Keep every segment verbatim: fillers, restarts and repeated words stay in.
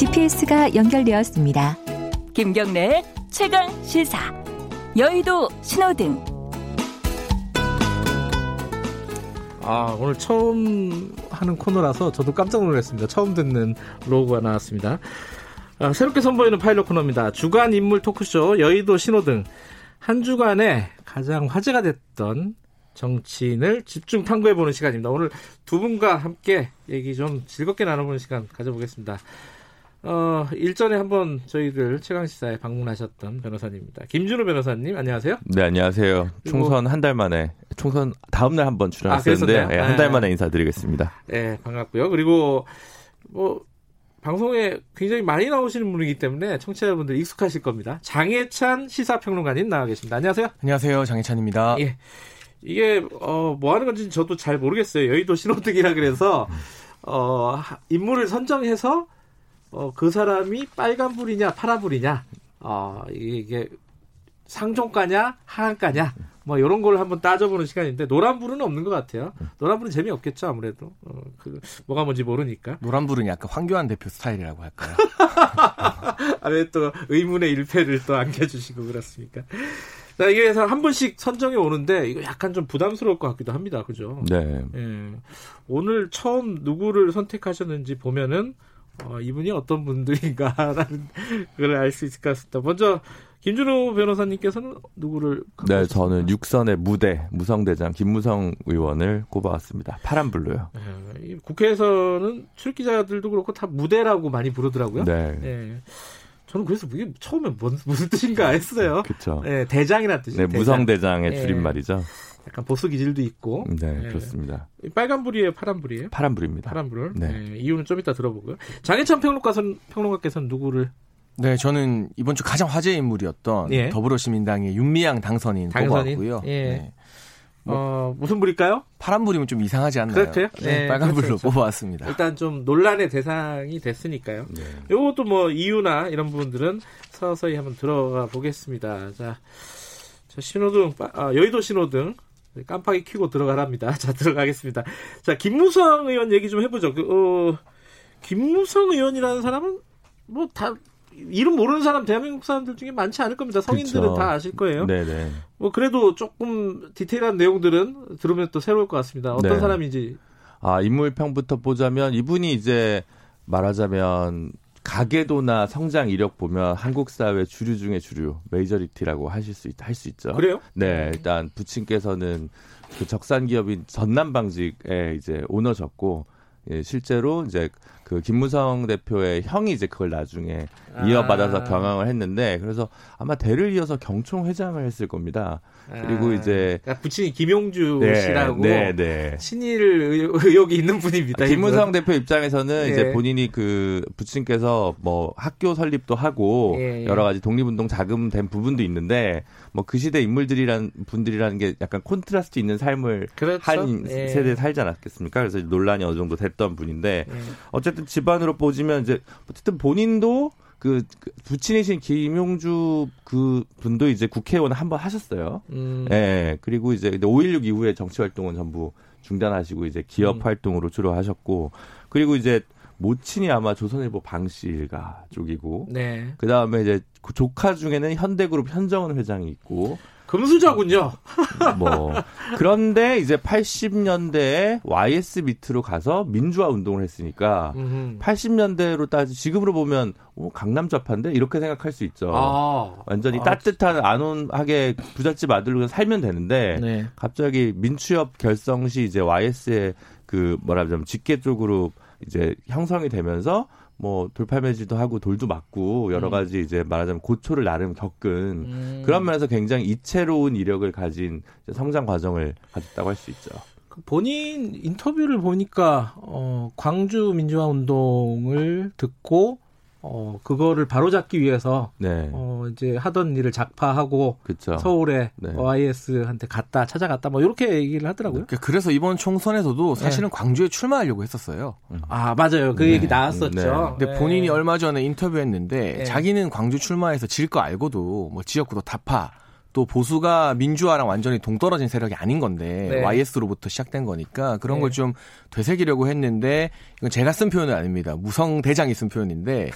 지피에스가 연결되었습니다. 김경래의 최강 시사. 여의도 신호등. 아, 오늘 처음 하는 코너라서 저도 깜짝 놀랐습니다. 처음 듣는 로고가 나왔습니다. 아, 새롭게 선보이는 파일럿 코너입니다. 주간 인물 토크쇼 여의도 신호등. 한 주간에 가장 화제가 됐던 정치인을 집중 탐구해보는 시간입니다. 오늘 두 분과 함께 얘기 좀 즐겁게 나눠보는 시간 가져보겠습니다. 어, 일전에 한번 저희들 최강시사에 방문하셨던 변호사님입니다. 김준호 변호사님, 안녕하세요. 네, 안녕하세요. 총선 한 달 만에, 총선 다음 날 한번 출연했었는데, 아, 네, 한 달 만에 인사드리겠습니다. 네, 반갑고요. 그리고 뭐 방송에 굉장히 많이 나오시는 분이기 때문에 청취자분들 익숙하실 겁니다. 장혜찬 시사평론가님 나와 계십니다. 안녕하세요. 안녕하세요. 장혜찬입니다. 예. 이게 어, 뭐 하는 건지 저도 잘 모르겠어요. 여의도 신호등이라 그래서 어, 인물을 선정해서 어, 그 사람이 빨간불이냐 파란불이냐, 어, 이게 상종가냐 하한가냐, 뭐 이런 걸 한번 따져보는 시간인데, 노란불은 없는 것 같아요. 노란불은 재미없겠죠, 아무래도. 어, 그, 뭐가 뭔지 모르니까. 노란불은 약간 황교안 대표 스타일이라고 할까요? 아, 왜 또 의문의 일패를 또 안겨주시고 그렇습니까? 자, 이게 해서 한 분씩 선정해 오는데 이거 약간 좀 부담스러울 것 같기도 합니다. 그죠? 네. 예. 오늘 처음 누구를 선택하셨는지 보면은 어, 이분이 어떤 분들인가라는 걸 알 수 있을 것 같습니다. 먼저 김준호 변호사님께서는 누구를? 네, 저는 육선의 무대 무성대장 김무성 의원을 꼽아왔습니다. 파란불로요. 예. 국회에서는 출입기자들도 그렇고 다 무대라고 많이 부르더라고요. 네. 예. 저는 그래서 이게 처음에 뭔, 무슨 뜻인가 했어요. 그렇죠. 예, 대장이라는 뜻이죠. 네, 대장. 무성대장의 줄임말이죠. 예, 약간 보수 기질도 있고. 네, 예. 그렇습니다. 빨간불이에요, 파란불이에요? 파란불입니다. 파란불. 네. 예, 이유는 좀 이따 들어보고요. 장혜찬 평론가선, 평론가께서는 누구를? 네, 저는 이번 주 가장 화제의 인물이었던, 예, 더불어시민당의 윤미향 당선인 뽑았고요. 예. 네. 뭐, 어, 무슨 불일까요? 파란불이면 좀 이상하지 않나요? 그렇대요? 네, 네, 빨간불로 그렇죠. 뽑아왔습니다. 일단 좀 논란의 대상이 됐으니까요. 네. 요것도 뭐 이유나 이런 부분들은 서서히 한번 들어가 보겠습니다. 자, 저 신호등, 아, 여의도 신호등 깜빡이 켜고 들어가랍니다. 자, 들어가겠습니다. 자, 김무성 의원 얘기 좀 해보죠. 그, 어, 김무성 의원이라는 사람은 뭐 다 이름 모르는 사람 대한민국 사람들 중에 많지 않을 겁니다. 성인들은 그쵸. 다 아실 거예요. 네네. 뭐 그래도 조금 디테일한 내용들은 들으면 또 새로울 것 같습니다. 어떤 네. 사람인지. 아, 인물평부터 보자면 이분이 이제 말하자면 가계도나 성장 이력 보면 한국 사회 주류 중에 주류, 메이저리티라고 하실 수 있다 할 수 있죠. 그래요? 네, 일단 부친께서는 그 적산 기업인 전남 방직에 이제 오너셨고. 예, 실제로 이제 그 김무성 대표의 형이 이제 그걸 나중에 아. 이어받아서 경영을 했는데, 그래서 아마 대를 이어서 경총 회장을 했을 겁니다. 아. 그리고 이제 그러니까 부친이 김용주 네, 씨라고 네, 네. 친일 의혹이 있는 분입니다. 김무성 대표 입장에서는 네. 이제 본인이 그 부친께서 뭐 학교 설립도 하고 네. 여러 가지 독립운동 자금 된 부분도 있는데, 뭐 그 시대 인물들이란 분들이라는 게 약간 콘트라스트 있는 삶을 그렇죠? 한 네. 세대 살지 않았겠습니까? 그래서 논란이 어느 정도 됐. 했던 분인데, 어쨌든 집안으로 보시면 이제 어쨌든 본인도 그 부친이신 김용주 그 분도 이제 국회의원 한번 하셨어요. 음. 예. 그리고 이제 오일육 이후에 정치 활동은 전부 중단하시고 이제 기업 음. 활동으로 주로 하셨고, 그리고 이제 모친이 아마 조선일보 방씨일가 쪽이고, 네. 그 다음에 이제 그 조카 중에는 현대그룹 현정은 회장이 있고. 금수저군요. 뭐 그런데 이제 팔십 년대에 와이에스 밑으로 가서 민주화 운동을 했으니까 음흠. 팔십 년대로 따지 지금으로 보면 오, 강남 좌파인데 이렇게 생각할 수 있죠. 아. 완전히 아. 따뜻한 안온하게 부잣집 아들로 살면 되는데 네. 갑자기 민추협 결성 시 이제 와이에스의 그 뭐라 하면 직계 쪽으로 이제 형성이 되면서. 뭐 돌팔매질도 하고 돌도 맞고 여러 가지 음. 이제 말하자면 고초를 나름 겪은 음. 그런 면에서 굉장히 이채로운 이력을 가진 성장 과정을 가졌다고 할 수 있죠. 본인 인터뷰를 보니까 어, 광주 민주화 운동을 듣고 어, 그거를 바로잡기 위해서 네. 어, 이제 하던 일을 작파하고 그쵸. 서울에 네. 와이에스한테 갔다 찾아갔다 뭐 이렇게 얘기를 하더라고요. 그래서 이번 총선에서도 사실은 네. 광주에 출마하려고 했었어요. 아, 맞아요. 그 네. 얘기 나왔었죠. 네. 근데 본인이 네. 얼마 전에 인터뷰했는데 네. 자기는 광주 출마해서 질 거 알고도 뭐 지역구도 다 파 또 보수가 민주화랑 완전히 동떨어진 세력이 아닌 건데 네. 와이에스로부터 시작된 거니까 그런 네. 걸 좀 되새기려고 했는데 이건 제가 쓴 표현은 아닙니다. 무성 대장이 쓴 표현인데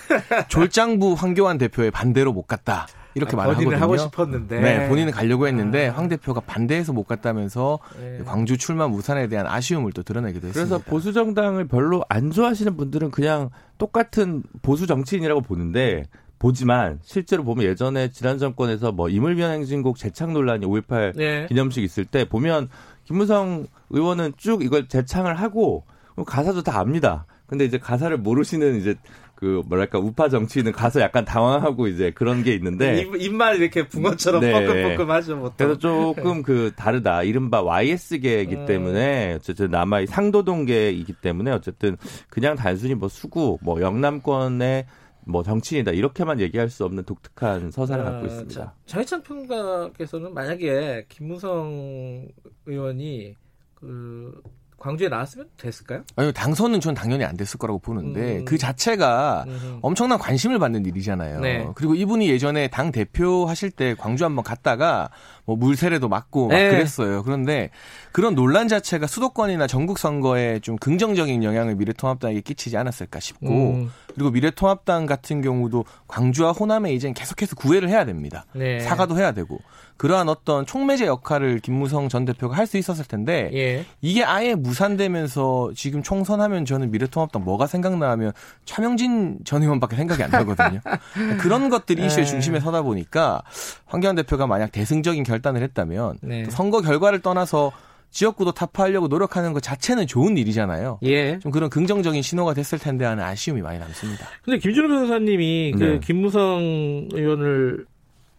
졸장부 황교안 대표의 반대로 못 갔다. 이렇게 아니, 말하거든요. 본인은 하고 싶었는데. 네, 본인은 가려고 했는데 황 대표가 반대해서 못 갔다면서 네. 광주 출마 무산에 대한 아쉬움을 또 드러내기도 그래서 했습니다. 그래서 보수 정당을 별로 안 좋아하시는 분들은 그냥 똑같은 보수 정치인이라고 보는데 보지만 실제로 보면 예전에 지난 정권에서 뭐 이물면 행진곡 재창 논란이 오일팔 네. 기념식 있을 때 보면 김무성 의원은 쭉 이걸 재창을 하고 가사도 다 압니다. 근데 이제 가사를 모르시는 이제 그 뭐랄까 우파 정치인은 가서 약간 당황하고 이제 그런 게 있는데 입, 입만 이렇게 붕어처럼 네. 뻐끔뻐끔하죠. 보통. 그래서 조금 그 다르다. 이른바 와이에스계이기 음. 때문에 어쨌든 남아 상도동계이기 때문에 어쨌든 그냥 단순히 뭐 수구 뭐 영남권의 뭐 정치인이다 이렇게만 얘기할 수 없는 독특한 서사를 아, 갖고 있습니다. 장혜찬 평론가께서는 만약에 김무성 의원이 그 광주에 나왔으면 됐을까요? 아니요. 당선은 전 당연히 안 됐을 거라고 보는데 음. 그 자체가 음. 엄청난 관심을 받는 일이잖아요. 네. 그리고 이분이 예전에 당 대표 하실 때 광주 한번 갔다가 뭐 물세례도 맞고 막 그랬어요. 그런데 그런 논란 자체가 수도권이나 전국 선거에 좀 긍정적인 영향을 미래통합당에게 끼치지 않았을까 싶고 음. 그리고 미래통합당 같은 경우도 광주와 호남에 이제는 계속해서 구애를 해야 됩니다. 네. 사과도 해야 되고 그러한 어떤 촉매제 역할을 김무성 전 대표가 할 수 있었을 텐데 예. 이게 아예 무산되면서 지금 총선하면 저는 미래통합당 뭐가 생각나면 차명진 전 의원밖에 생각이 안 나거든요. 그런 것들이 이슈의 중심에 서다 보니까 황교안 대표가 만약 대승적인 결단을 했다면 네. 선거 결과를 떠나서 지역구도 타파하려고 노력하는 것 자체는 좋은 일이잖아요. 예. 좀 그런 긍정적인 신호가 됐을 텐데 하는 아쉬움이 많이 남습니다. 근데 김준호 변호사님이 네. 그 김무성 의원을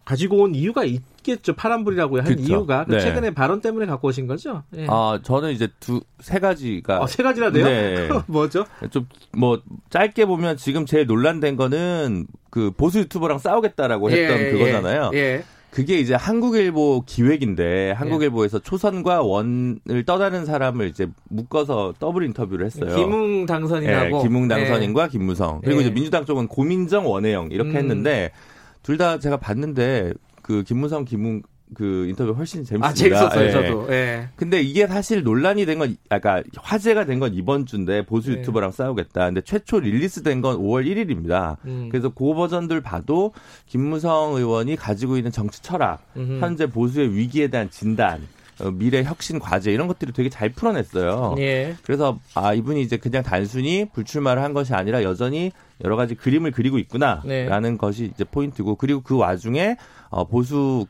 가지고 온 이유가 있겠죠. 파란불이라고 한 그쵸. 이유가 네. 최근에 발언 때문에 갖고 오신 거죠? 예. 아 저는 이제 두 세 가지가 아, 세 가지라도요? 네. 뭐죠? 좀 뭐 짧게 보면 지금 제일 논란된 거는 그 보수 유튜버랑 싸우겠다라고 했던 예, 그거잖아요. 예. 예. 그게 이제 한국일보 기획인데 한국일보에서 초선과 원을 떠나는 사람을 이제 묶어서 더블 인터뷰를 했어요. 김웅 당선인하고 네, 김웅 당선인과 네. 김무성 그리고 네. 이제 민주당 쪽은 고민정, 원혜영 이렇게 음. 했는데 둘 다 제가 봤는데 그 김무성, 김웅 그 인터뷰 훨씬 재밌습니다. 아 재밌었어요, 네. 저도. 네. 근데 이게 사실 논란이 된 건, 아까 그러니까 화제가 된 건 이번 주인데 보수 유튜버랑 네. 싸우겠다. 근데 최초 릴리스된 건 오월 일일입니다. 음. 그래서 그 버전들 봐도 김무성 의원이 가지고 있는 정치 철학, 음흠. 현재 보수의 위기에 대한 진단, 어, 미래 혁신 과제 이런 것들이 되게 잘 풀어냈어요. 예. 그래서 아 이분이 이제 그냥 단순히 불출마를 한 것이 아니라 여전히 여러 가지 그림을 그리고 있구나라는 네. 것이 이제 포인트고 그리고 그 와중에 어, 보수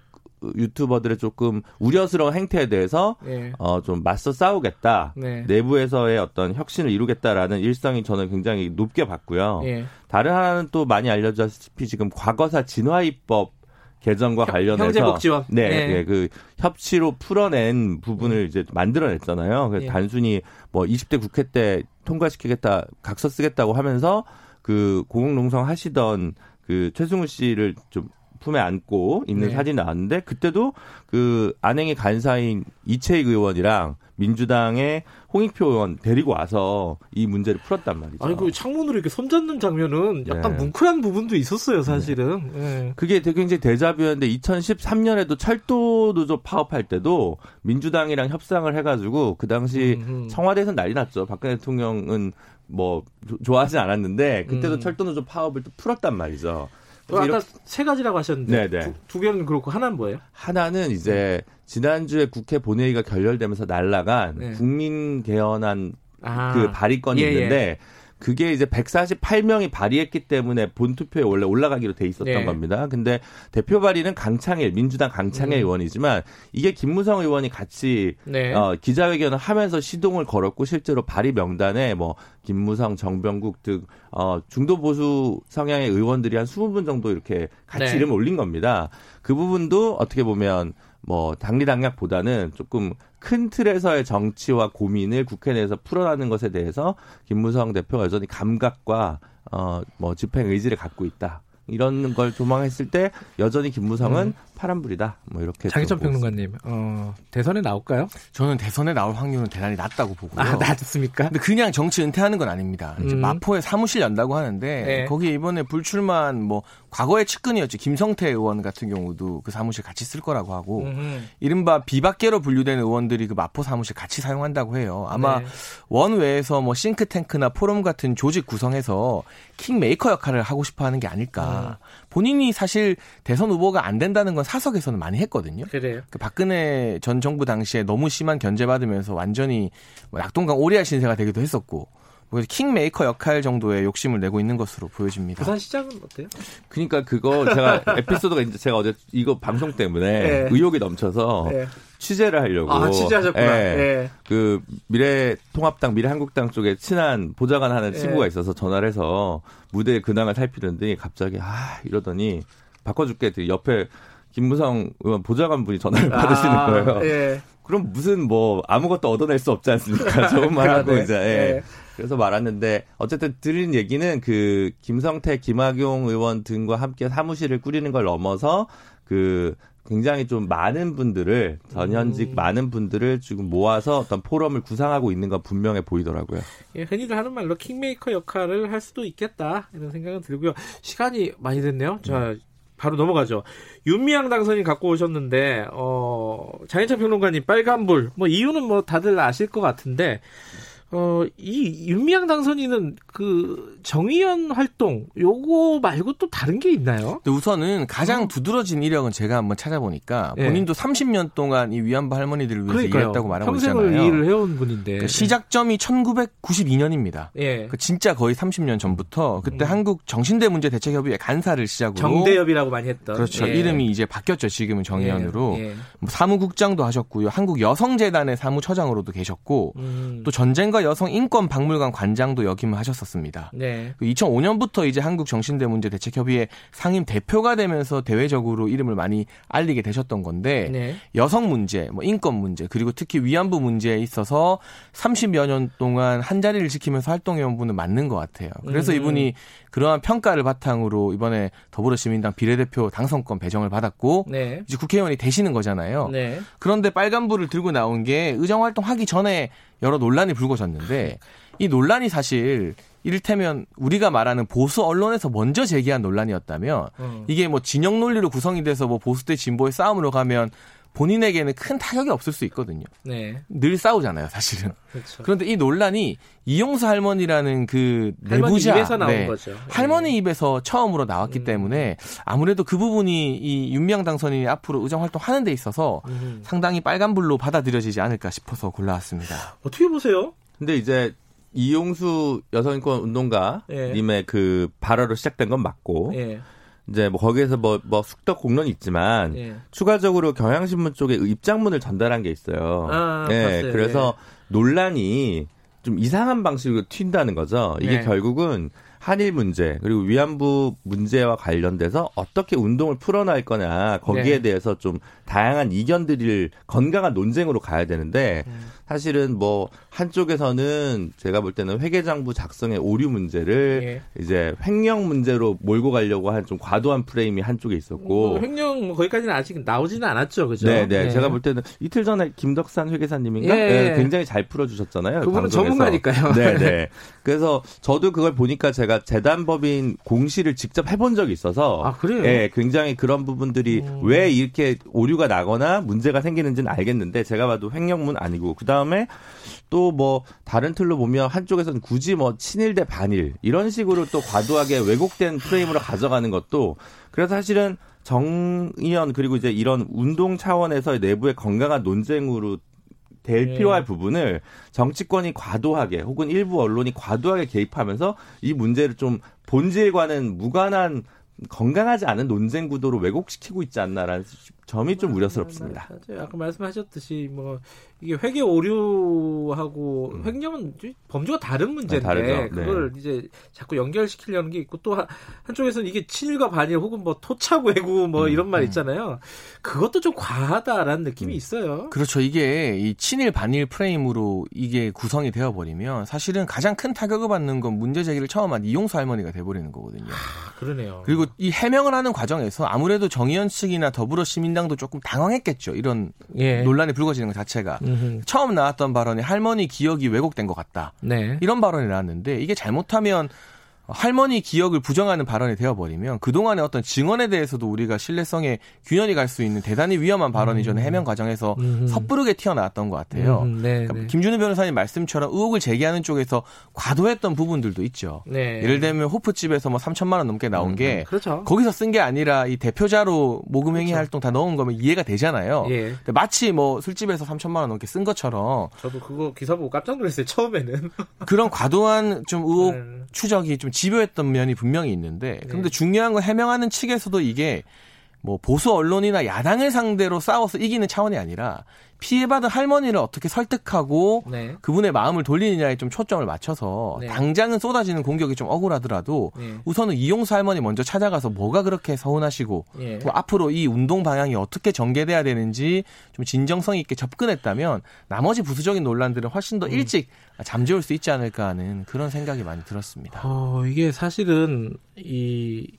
유튜버들의 조금 우려스러운 행태에 대해서 네. 어, 좀 맞서 싸우겠다. 네. 내부에서의 어떤 혁신을 이루겠다라는 일성이 저는 굉장히 높게 봤고요. 네. 다른 하나는 또 많이 알려졌다시피 지금 과거사 진화입법 개정과 관련해서 형제복지원 네, 네. 네, 그 협치로 풀어낸 부분을 네. 이제 만들어냈잖아요. 그래서 네. 단순히 뭐 이십 대 국회 때 통과시키겠다, 각서 쓰겠다고 하면서 그 공공농성 하시던 그 최승우 씨를 좀 품에 안고 있는 네. 사진이 나왔는데 그때도 그 안행의 간사인 이채익 의원이랑 민주당의 홍익표 의원 데리고 와서 이 문제를 풀었단 말이죠. 아니 그 창문으로 이렇게 손잡는 장면은 약간 네. 뭉클한 부분도 있었어요, 사실은. 네. 네. 그게 되게 굉장히 데자뷰였는데 이천십삼 년에도 철도 노조 파업할 때도 민주당이랑 협상을 해가지고 그 당시 음흠. 청와대에서 난리 났죠. 박근혜 대통령은 뭐 조, 좋아하지 않았는데 그때도 음. 철도 노조 파업을 또 풀었단 말이죠. 아까 세 가지라고 하셨는데 두, 두 개는 그렇고 하나는 뭐예요? 하나는 이제 지난주에 국회 본회의가 결렬되면서 날아간 네. 국민 개헌안 아, 그 발의건이 예, 있는데 예. 그게 이제 백사십팔 명이 발의했기 때문에 본투표에 원래 올라가기로 돼 있었던 예. 겁니다. 근데 대표 발의는 강창일, 민주당 강창일 음. 의원이지만 이게 김무성 의원이 같이 네. 어, 기자회견을 하면서 시동을 걸었고 실제로 발의 명단에 뭐 김무성, 정병국 등 어, 중도 보수 성향의 의원들이 한 이십 분 정도 이렇게 같이 네. 이름을 올린 겁니다. 그 부분도 어떻게 보면 뭐 당리당략보다는 조금 큰 틀에서의 정치와 고민을 국회 내에서 풀어나가는 것에 대해서 김무성 대표가 여전히 감각과 어, 뭐 집행 의지를 갖고 있다. 이런 걸 조망했을 때 여전히 김무성은 음. 파란불이다. 뭐 이렇게 장혜찬 평론가님, 어, 대선에 나올까요? 저는 대선에 나올 확률은 대단히 낮다고 보고요. 아, 낮습니까? 근데 그냥 정치 은퇴하는 건 아닙니다. 음. 이제 마포에 사무실 연다고 하는데 네. 거기에 이번에 불출만 뭐 과거의 측근이었죠. 김성태 의원 같은 경우도 그 사무실 같이 쓸 거라고 하고 음. 이른바 비박계로 분류된 의원들이 그 마포 사무실 같이 사용한다고 해요. 아마 네. 원외에서 뭐 싱크탱크나 포럼 같은 조직 구성해서 킹메이커 역할을 하고 싶어하는 게 아닐까. 음. 본인이 사실 대선 후보가 안 된다는 건 사석에서는 많이 했거든요. 그래요. 그 박근혜 전 정부 당시에 너무 심한 견제받으면서 완전히 낙동강 오리알 신세가 되기도 했었고 킹메이커 역할 정도의 욕심을 내고 있는 것으로 보여집니다. 부산시장은 어때요? 그러니까 그거 제가 에피소드가 이제 제가 어제 이거 방송 때문에 네. 의욕이 넘쳐서 네. 취재를 하려고. 아, 취재하셨구나. 예. 예. 그 미래통합당, 미래한국당 쪽에 친한 보좌관 하는 예. 친구가 있어서 전화를 해서 무대의 근황을 살피는데 갑자기 아 이러더니 바꿔줄게. 옆에 김무성 의원 보좌관 분이 전화를 아, 받으시는 거예요. 예. 그럼 무슨 뭐 아무것도 얻어낼 수 없지 않습니까? 좋은 말하고 이제. 예. 예. 그래서 말았는데 어쨌든 들은 얘기는 그 김성태, 김학용 의원 등과 함께 사무실을 꾸리는 걸 넘어서 그 굉장히 좀 많은 분들을 전현직 음. 많은 분들을 지금 모아서 어떤 포럼을 구상하고 있는 건 분명해 보이더라고요. 예, 흔히들 하는 말로 킹메이커 역할을 할 수도 있겠다 이런 생각은 들고요. 시간이 많이 됐네요. 자 음. 바로 넘어가죠. 윤미향 당선인 갖고 오셨는데 어, 장혜찬 평론가님 빨간불 뭐 이유는 뭐 다들 아실 것 같은데. 어, 이 윤미향 당선인은 그 정의연 활동 요거 말고 또 다른 게 있나요? 우선은 가장 두드러진 이력은 제가 한번 찾아보니까 네. 본인도 삼십 년 동안 이 위안부 할머니들을 위해서 그러니까요. 일했다고 말하고 있잖아요. 평생을 일을 해온 분인데 그 시작점이 천구백구십이 년입니다. 네. 그 진짜 거의 삼십 년 전부터 그때 음. 한국 정신대 문제 대책협의회 간사를 시작으로 정대협이라고 많이 했던 그렇죠. 예. 이름이 이제 바뀌었죠. 지금은 정의연으로 예. 예. 뭐 사무국장도 하셨고요. 한국 여성재단의 사무처장으로도 계셨고 음. 또 전쟁 여성인권박물관 관장도 역임을 하셨었습니다. 네. 이천오 년부터 이제 한국정신대문제대책협의회 상임 대표가 되면서 대외적으로 이름을 많이 알리게 되셨던 건데 네. 여성 문제, 뭐 인권 문제, 그리고 특히 위안부 문제에 있어서 삼십여 년 동안 한자리를 지키면서 활동해온 분은 맞는 것 같아요. 그래서 음. 이분이 그러한 평가를 바탕으로 이번에 더불어시민당 비례대표 당선권 배정을 받았고 네. 이제 국회의원이 되시는 거잖아요. 네. 그런데 빨간불을 들고 나온 게 의정활동하기 전에 여러 논란이 불거졌는데 이 논란이 사실 이를테면 우리가 말하는 보수 언론에서 먼저 제기한 논란이었다면 음. 이게 뭐 진영 논리로 구성이 돼서 뭐 보수 대 진보의 싸움으로 가면 본인에게는 큰 타격이 없을 수 있거든요. 네. 늘 싸우잖아요, 사실은. 그렇죠. 그런데 이 논란이 이용수 할머니라는 그 내부자. 할머니 입에서 나온 네. 거죠. 할머니 네. 입에서 처음으로 나왔기 음. 때문에 아무래도 그 부분이 이 윤미향 당선인이 앞으로 의정활동 하는 데 있어서 음. 상당히 빨간불로 받아들여지지 않을까 싶어서 골라왔습니다. 어떻게 보세요? 근데 이제 이용수 여성인권 운동가님의 예. 그 발화로 시작된 건 맞고. 예. 이제 뭐 거기에서 뭐, 뭐 숙덕 공론이 있지만 예. 추가적으로 경향신문 쪽에 입장문을 전달한 게 있어요. 아, 예, 봤어요. 그래서 예. 논란이 좀 이상한 방식으로 튄다는 거죠. 이게 예. 결국은 한일 문제 그리고 위안부 문제와 관련돼서 어떻게 운동을 풀어나갈 거냐 거기에 네. 대해서 좀 다양한 이견들을 건강한 논쟁으로 가야 되는데 네. 사실은 뭐 한쪽에서는 제가 볼 때는 회계장부 작성의 오류 문제를 네. 이제 횡령 문제로 몰고 가려고 한 좀 과도한 프레임이 한쪽에 있었고 뭐 횡령 뭐 거기까지는 아직 나오지는 않았죠, 그죠? 네, 네. 제가 볼 때는 이틀 전에 김덕산 회계사님인가 네. 네, 굉장히 잘 풀어주셨잖아요. 그분은 전문가니까요. 네, 네. 그래서 저도 그걸 보니까 제가 재단법인 공시를 직접 해본 적이 있어서 아, 그래요? 예, 굉장히 그런 부분들이 음. 왜 이렇게 오류가 나거나 문제가 생기는지는 알겠는데 제가 봐도 횡령문 아니고 그다음에 또 뭐 다른 틀로 보면 한쪽에서는 굳이 뭐 친일 대 반일 이런 식으로 또 과도하게 왜곡된 프레임으로 가져가는 것도 그래서 사실은 정의연 그리고 이제 이런 운동 차원에서의 내부의 건강한 논쟁으로 될 네. 필요할 부분을 정치권이 과도하게 혹은 일부 언론이 과도하게 개입하면서 이 문제를 좀 본질과는 무관한 건강하지 않은 논쟁 구도로 왜곡시키고 있지 않나라는 점이 좀 우려스럽습니다. 맞아요. 아까 말씀하셨듯이 뭐 이게 회계 오류하고 음. 횡령은 범주가 다른 문제인데 아, 그걸 네. 이제 자꾸 연결시키려는 게 있고 또 한, 한쪽에서는 이게 친일과 반일 혹은 뭐 토착 왜구 뭐 음. 이런 말 있잖아요. 그것도 좀 과하다라는 느낌이 음. 있어요. 그렇죠. 이게 이 친일 반일 프레임으로 이게 구성이 되어버리면 사실은 가장 큰 타격을 받는 건 문제 제기를 처음 한 이용수 할머니가 돼버리는 거거든요. 아, 그러네요. 그리고 이 해명을 하는 과정에서 아무래도 정의연 측이나 더불어 시민 당도 조금 당황했겠죠. 이런 예. 논란이 불거지는 것 자체가. 음흠. 처음 나왔던 발언이 할머니 기억이 왜곡된 것 같다. 네. 이런 발언이 나왔는데 이게 잘못하면 할머니 기억을 부정하는 발언이 되어버리면 그동안의 어떤 증언에 대해서도 우리가 신뢰성에 균열이 갈 수 있는 대단히 위험한 발언이 저는 해명 과정에서 음흠. 섣부르게 튀어나왔던 것 같아요. 음, 네, 그러니까 네. 김준호 변호사님 말씀처럼 의혹을 제기하는 쪽에서 과도했던 부분들도 있죠. 네. 예를 들면 호프집에서 뭐 삼천만 원 넘게 나온 음, 게 그렇죠. 거기서 쓴 게 아니라 이 대표자로 모금행위 그렇죠. 활동 다 넣은 거면 이해가 되잖아요. 예. 근데 마치 뭐 술집에서 삼천만 원 넘게 쓴 것처럼 저도 그거 기사 보고 깜짝 놀랐어요. 처음에는. 그런 과도한 좀 의혹 네. 추적이 좀 집요했던 면이 분명히 있는데 그런데 네. 중요한 건 해명하는 측에서도 이게 뭐 보수 언론이나 야당을 상대로 싸워서 이기는 차원이 아니라 피해받은 할머니를 어떻게 설득하고 네. 그분의 마음을 돌리느냐에 좀 초점을 맞춰서 네. 당장은 쏟아지는 공격이 좀 억울하더라도 네. 우선은 이용수 할머니 먼저 찾아가서 뭐가 그렇게 서운하시고 네. 뭐 앞으로 이 운동 방향이 어떻게 전개돼야 되는지 좀 진정성 있게 접근했다면 나머지 부수적인 논란들은 훨씬 더 음. 일찍 잠재울 수 있지 않을까 하는 그런 생각이 많이 들었습니다. 어, 이게 사실은 이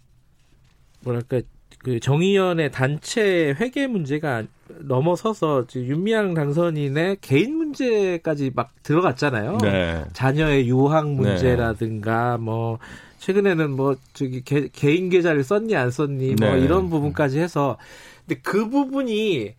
뭐랄까 그 정의연의 단체 회계 문제가 넘어서서 윤미향 당선인의 개인 문제까지 막 들어갔잖아요. 네. 자녀의 유학 문제라든가 네. 뭐 최근에는 뭐 저기 개, 개인 계좌를 썼니 안 썼니 뭐 네. 이런 부분까지 해서 근데 그 부분이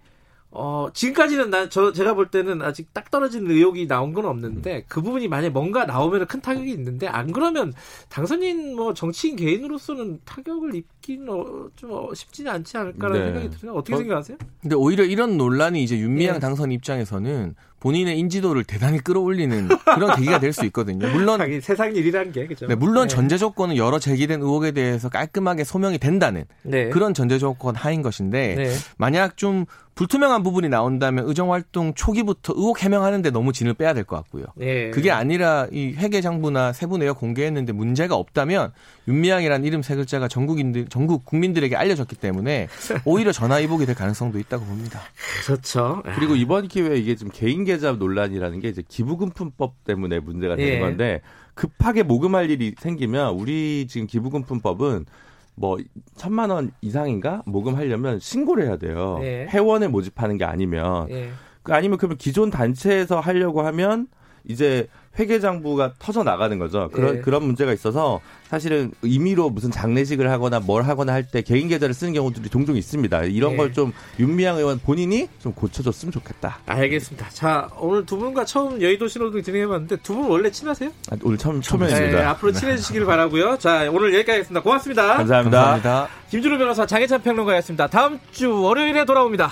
어 지금까지는 나 저 제가 볼 때는 아직 딱 떨어진 의혹이 나온 건 없는데 그 부분이 만약에 뭔가 나오면 큰 타격이 있는데 안 그러면 당선인 뭐 정치인 개인으로서는 타격을 입기는 어, 좀 쉽지는 않지 않을까라는 네. 생각이 드네요. 어떻게 어, 생각하세요? 근데 오히려 이런 논란이 이제 윤미향 네. 당선 입장에서는 본인의 인지도를 대단히 끌어올리는 그런 계기가 될 수 있거든요. 물론 세상 일이란 게 그죠. 네, 물론 네. 전제 조건은 여러 제기된 의혹에 대해서 깔끔하게 소명이 된다는 네. 그런 전제 조건 하인 것인데 네. 만약 좀 불투명한 부분이 나온다면 의정활동 초기부터 의혹 해명하는데 너무 진을 빼야 될 것 같고요. 네. 그게 아니라 이 회계장부나 세부 내역 공개했는데 문제가 없다면 윤미향이라는 이름 세 글자가 전국인들 전국 국민들에게 알려졌기 때문에 오히려 전화위복이 될 가능성도 있다고 봅니다. 그렇죠. 그리고 이번 기회에 이게 좀 개인 계좌 논란이라는 게 이제 기부금품법 때문에 문제가 되는 예. 건데 급하게 모금할 일이 생기면 우리 지금 기부금품법은 뭐 천만 원 이상인가 모금하려면 신고를 해야 돼요. 예. 회원을 모집하는 게 아니면 예. 아니면 그러면 기존 단체에서 하려고 하면 이제 회계장부가 터져 나가는 거죠. 그런 예. 그런 문제가 있어서 사실은 임의로 무슨 장례식을 하거나 뭘 하거나 할 때 개인 계좌를 쓰는 경우들이 종종 있습니다. 이런 예. 걸 좀 윤미향 의원 본인이 좀 고쳐줬으면 좋겠다. 알겠습니다. 자, 오늘 두 분과 처음 여의도 신호등 진행해봤는데 두 분 원래 친하세요? 아, 오늘 처음 처음입니다. 네, 앞으로 친해지시길 바라고요. 자, 오늘 여기까지 하겠습니다. 고맙습니다. 감사합니다. 감사합니다. 김준호 변호사, 장혜찬 평론가였습니다. 다음 주 월요일에 돌아옵니다.